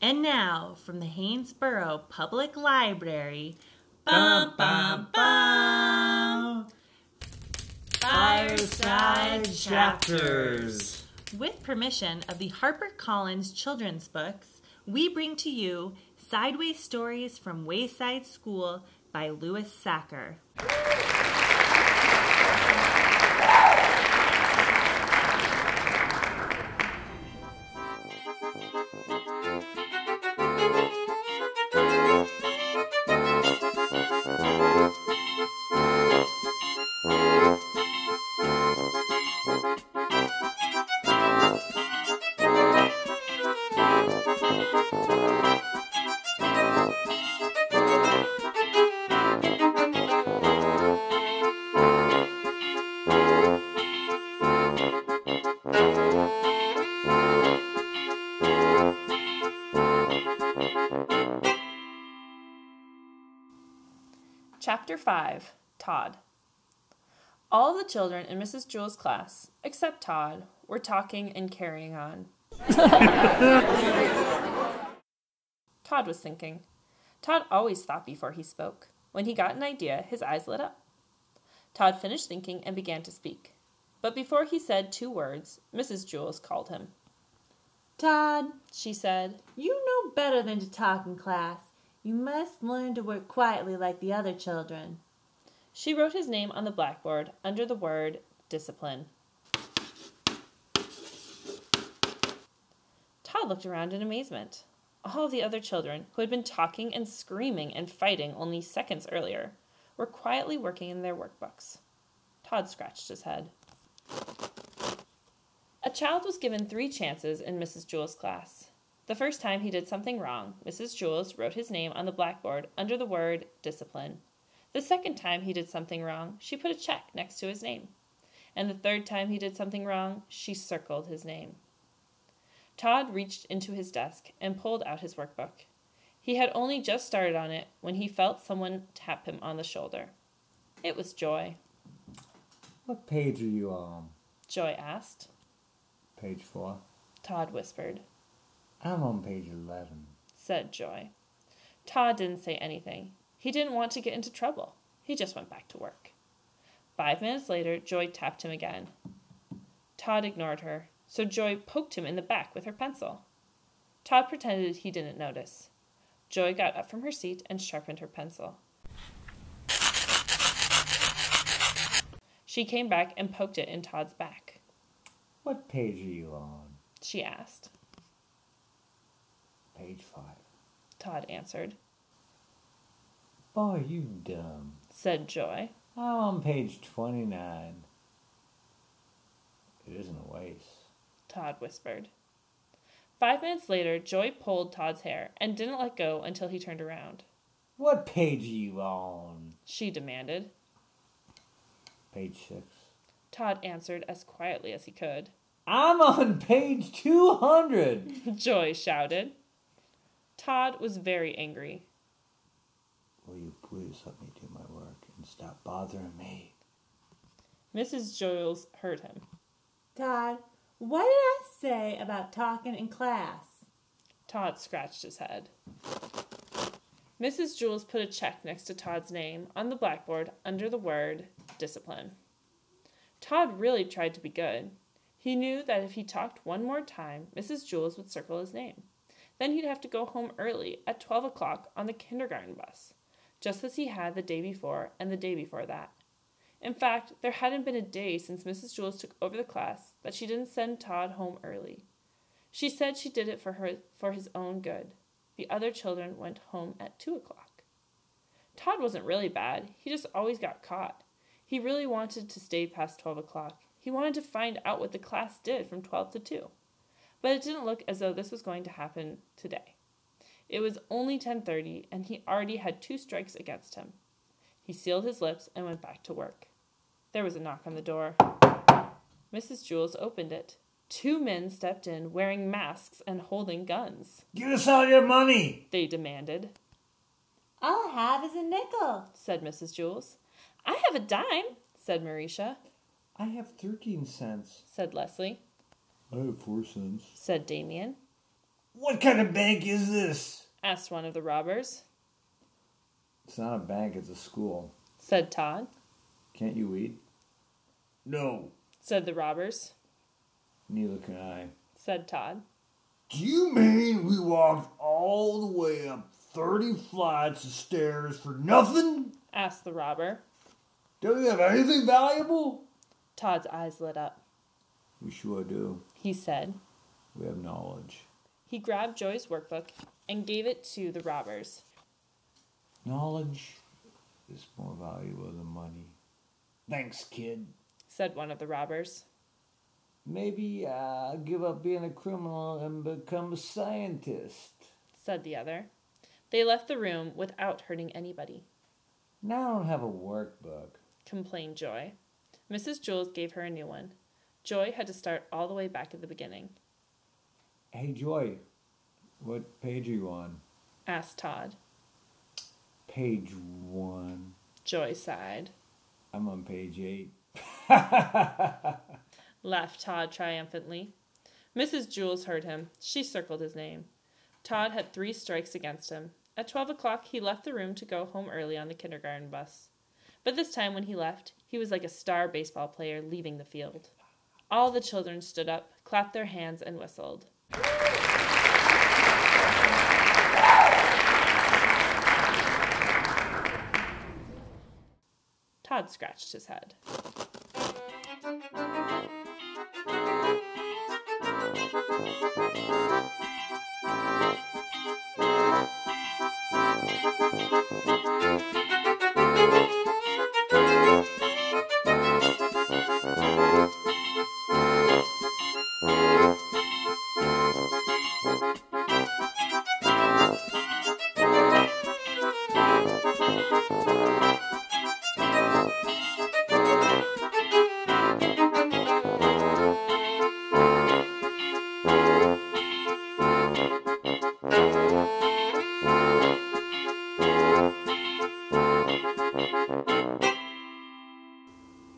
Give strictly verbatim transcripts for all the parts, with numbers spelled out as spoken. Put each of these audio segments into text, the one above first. And now, from the Haynesboro Public Library, bum, bum, bum, Fireside Chapters. With permission of the HarperCollins Children's Books, we bring to you Sideways Stories from Wayside School by Louis Sachar. Chapter five, Todd. All the children in Missus Jewls' class, except Todd, were talking and carrying on. Todd was thinking. Todd always thought before he spoke. When he got an idea, his eyes lit up. Todd finished thinking and began to speak. But before he said two words, Missus Jewls called him. "Todd," she said, "you know better than to talk in class. You must learn to work quietly like the other children." She wrote his name on the blackboard under the word discipline. Todd looked around in amazement. All the other children, who had been talking and screaming and fighting only seconds earlier, were quietly working in their workbooks. Todd scratched his head. A child was given three chances in Missus Jewls' class. The first time he did something wrong, Missus Jewls wrote his name on the blackboard under the word discipline. The second time he did something wrong, she put a check next to his name. And the third time he did something wrong, she circled his name. Todd reached into his desk and pulled out his workbook. He had only just started on it when he felt someone tap him on the shoulder. It was Joy. "What page are you on?" Joy asked. "Page four," Todd whispered. "I'm on page eleven, said Joy. Todd didn't say anything. He didn't want to get into trouble. He just went back to work. Five minutes later, Joy tapped him again. Todd ignored her, so Joy poked him in the back with her pencil. Todd pretended he didn't notice. Joy got up from her seat and sharpened her pencil. She came back and poked it in Todd's back. "What page are you on?" she asked. "Page five," Todd answered. "Boy, you dumb," said Joy. "I'm on page twenty-nine. "It isn't a waste," Todd whispered. Five minutes later, Joy pulled Todd's hair and didn't let go until he turned around. "What page are you on?" she demanded. "Page six," Todd answered as quietly as he could. "I'm on page two hundred, Joy shouted. Todd was very angry. "Will you please let me do my work and stop bothering me?" Missus Jewls heard him. "Todd, what did I say about talking in class?" Todd scratched his head. Missus Jewls put a check next to Todd's name on the blackboard under the word discipline. Todd really tried to be good. He knew that if he talked one more time, Missus Jewls would circle his name. Then he'd have to go home early at twelve o'clock on the kindergarten bus, just as he had the day before and the day before that. In fact, there hadn't been a day since Missus Jewls took over the class that she didn't send Todd home early. She said she did it for her for his own good. The other children went home at two o'clock. Todd wasn't really bad. He just always got caught. He really wanted to stay past twelve o'clock. He wanted to find out what the class did from twelve to two. But it didn't look as though this was going to happen today. It was only ten thirty, and he already had two strikes against him. He sealed his lips and went back to work. There was a knock on the door. Missus Jewls opened it. Two men stepped in, wearing masks and holding guns. "Give us all your money," they demanded. "All I have is a nickel," said Missus Jewls. "I have a dime," said Marisha. "I have thirteen cents, said Leslie. "I have four cents, said Damien. What kind of bank is this? Asked one of the robbers. It's not a bank, it's a school, said Todd. Can't you eat? No, said the robbers. Neither can I, said Todd. Do you mean we walked all the way up thirty flights of stairs for nothing? Asked the robber. Don't you have anything valuable? Todd's eyes lit up. We sure do, he said. We have knowledge. He grabbed Joy's workbook and gave it to the robbers. Knowledge is more valuable than money. Thanks, kid, said one of the robbers. Maybe I'll give up being a criminal and become a scientist, said the other. They left the room without hurting anybody. Now I don't have a workbook, complained Joy. Missus Jewls gave her a new one. Joy had to start all the way back at the beginning. Hey, Joy, what page are you on? Asked Todd. Page one. Joy sighed. I'm on page eight. Laughed Todd triumphantly. Missus Jewls heard him. She circled his name. Todd had three strikes against him. At twelve o'clock, he left the room to go home early on the kindergarten bus. But this time when he left, he was like a star baseball player leaving the field. All the children stood up, clapped their hands, and whistled. Todd scratched his head.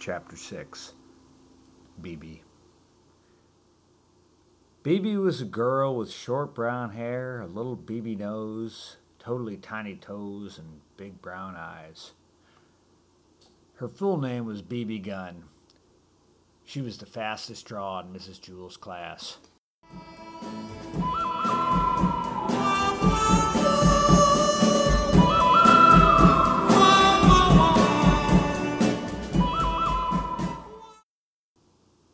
Chapter six. Bebe. Bebe was a girl with short brown hair, a little Bebe nose, totally tiny toes, and big brown eyes. Her full name was Bebe Gunn. She was the fastest draw in Missus Jewls' class.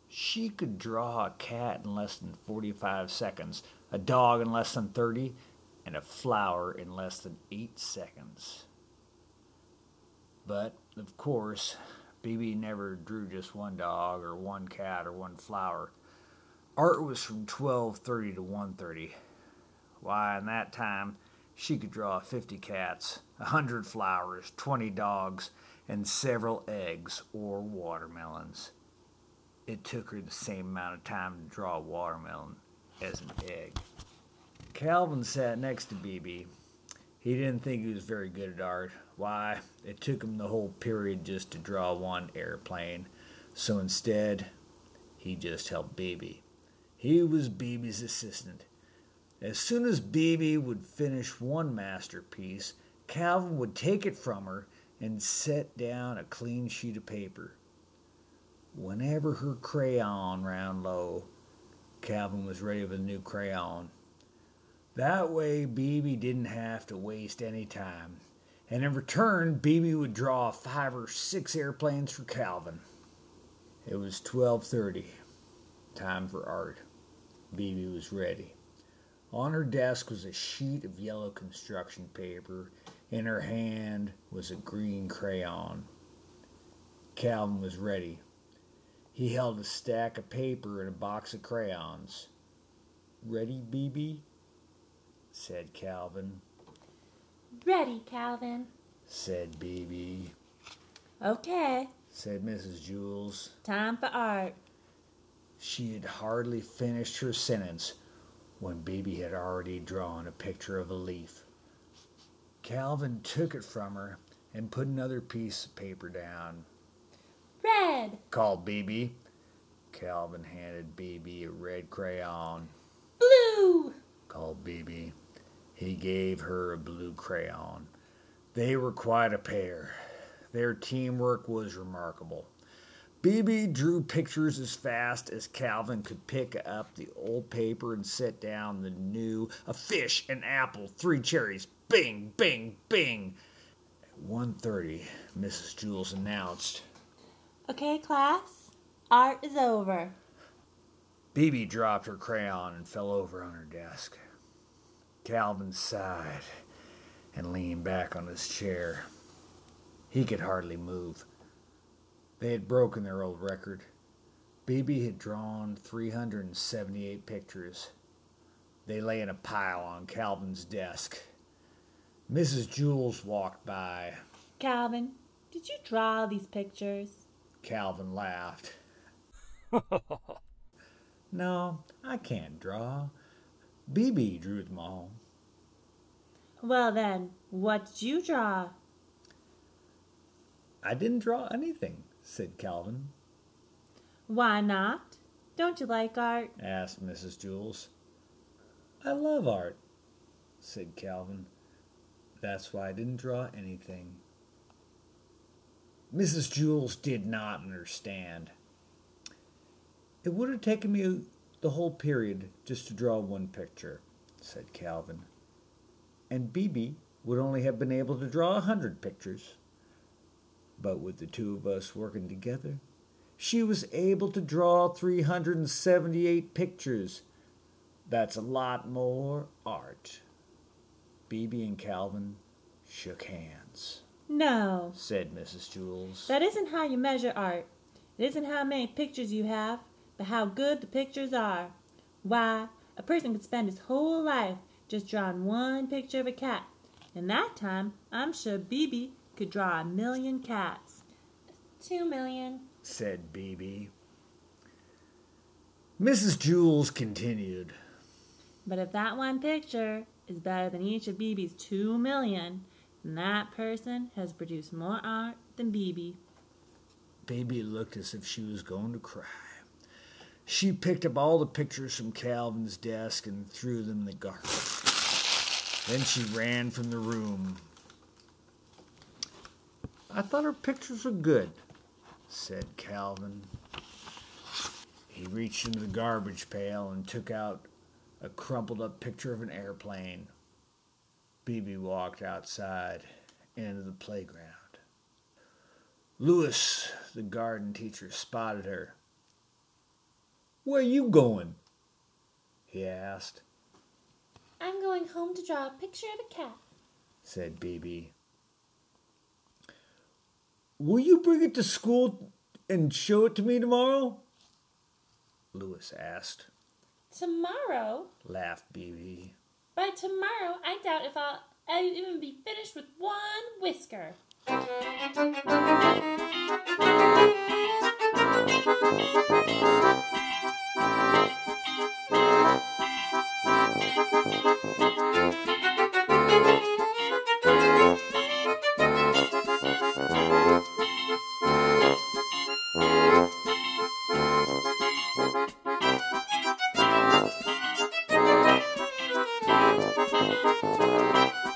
She could draw a cat in less than forty-five seconds, a dog in less than thirty, and a flower in less than eight seconds. But, of course, Bebe never drew just one dog or one cat or one flower. Art was from twelve thirty to one thirty. Why, in that time, she could draw fifty cats, one hundred flowers, twenty dogs, and several eggs or watermelons. It took her the same amount of time to draw a watermelon as an egg. Calvin sat next to Bebe. He didn't think he was very good at art. Why, it took him the whole period just to draw one airplane. So instead, he just helped Bebe. He was Bebe's assistant. As soon as Bebe would finish one masterpiece, Calvin would take it from her and set down a clean sheet of paper. Whenever her crayon ran low, Calvin was ready with a new crayon. That way, Bebe didn't have to waste any time. And in return, Bebe would draw five or six airplanes for Calvin. It was twelve thirty. Time for art. Bebe was ready. On her desk was a sheet of yellow construction paper. In her hand was a green crayon. Calvin was ready. He held a stack of paper and a box of crayons. Ready, Bebe? Said Calvin. Ready, Calvin, said Bebe. Okay, said Missus Jewls. Time for art. She had hardly finished her sentence when Bebe had already drawn a picture of a leaf. Calvin took it from her and put another piece of paper down. Red, called Bebe. Calvin handed Bebe a red crayon. Blue, called Bebe. He gave her a blue crayon. They were quite a pair. Their teamwork was remarkable. Bebe drew pictures as fast as Calvin could pick up the old paper and set down the new. A fish, an apple, three cherries. Bing, bing, bing. At one thirty, Missus Jewls announced, "Okay, class, art is over." Bebe dropped her crayon and fell over on her desk. Calvin sighed and leaned back on his chair. He could hardly move. They had broken their old record. Bebe had drawn three hundred seventy-eight pictures. They lay in a pile on Calvin's desk. Missus Jewls walked by. "Calvin, did you draw all these pictures?" Calvin laughed. "No, I can't draw. Bebe drew them all." "Well then, what did you draw?" "I didn't draw anything," said Calvin. "Why not? Don't you like art?" asked Missus Jewls. "I love art," said Calvin. "That's why I didn't draw anything." Missus Jewls did not understand. "It would have taken me the whole period just to draw one picture," said Calvin. "And Bebe would only have been able to draw a hundred pictures. But with the two of us working together, she was able to draw three hundred seventy-eight pictures. That's a lot more art." Bebe and Calvin shook hands. "No," said Missus Jewls. "That isn't how you measure art. It isn't how many pictures you have, but how good the pictures are. Why, a person could spend his whole life just drawing one picture of a cat. In that time, I'm sure Bebe could draw a million cats." Two million, said Bebe. Missus Jewls continued, "But if that one picture is better than each of Bebe's two million, then that person has produced more art than Bebe." Bebe looked as if she was going to cry. She picked up all the pictures from Calvin's desk and threw them in the garbage. Then she ran from the room. "I thought her pictures were good," said Calvin. He reached into the garbage pail and took out a crumpled-up picture of an airplane. Bebe walked outside into the playground. Louis, the garden teacher, spotted her. "Where are you going?" he asked. "I'm going home to draw a picture of a cat," said Bebe. "Will you bring it to school and show it to me tomorrow?" Louis asked. "Tomorrow?" laughed Bebe. "By tomorrow, I doubt if I'll even be finished with one whisker." Thank you.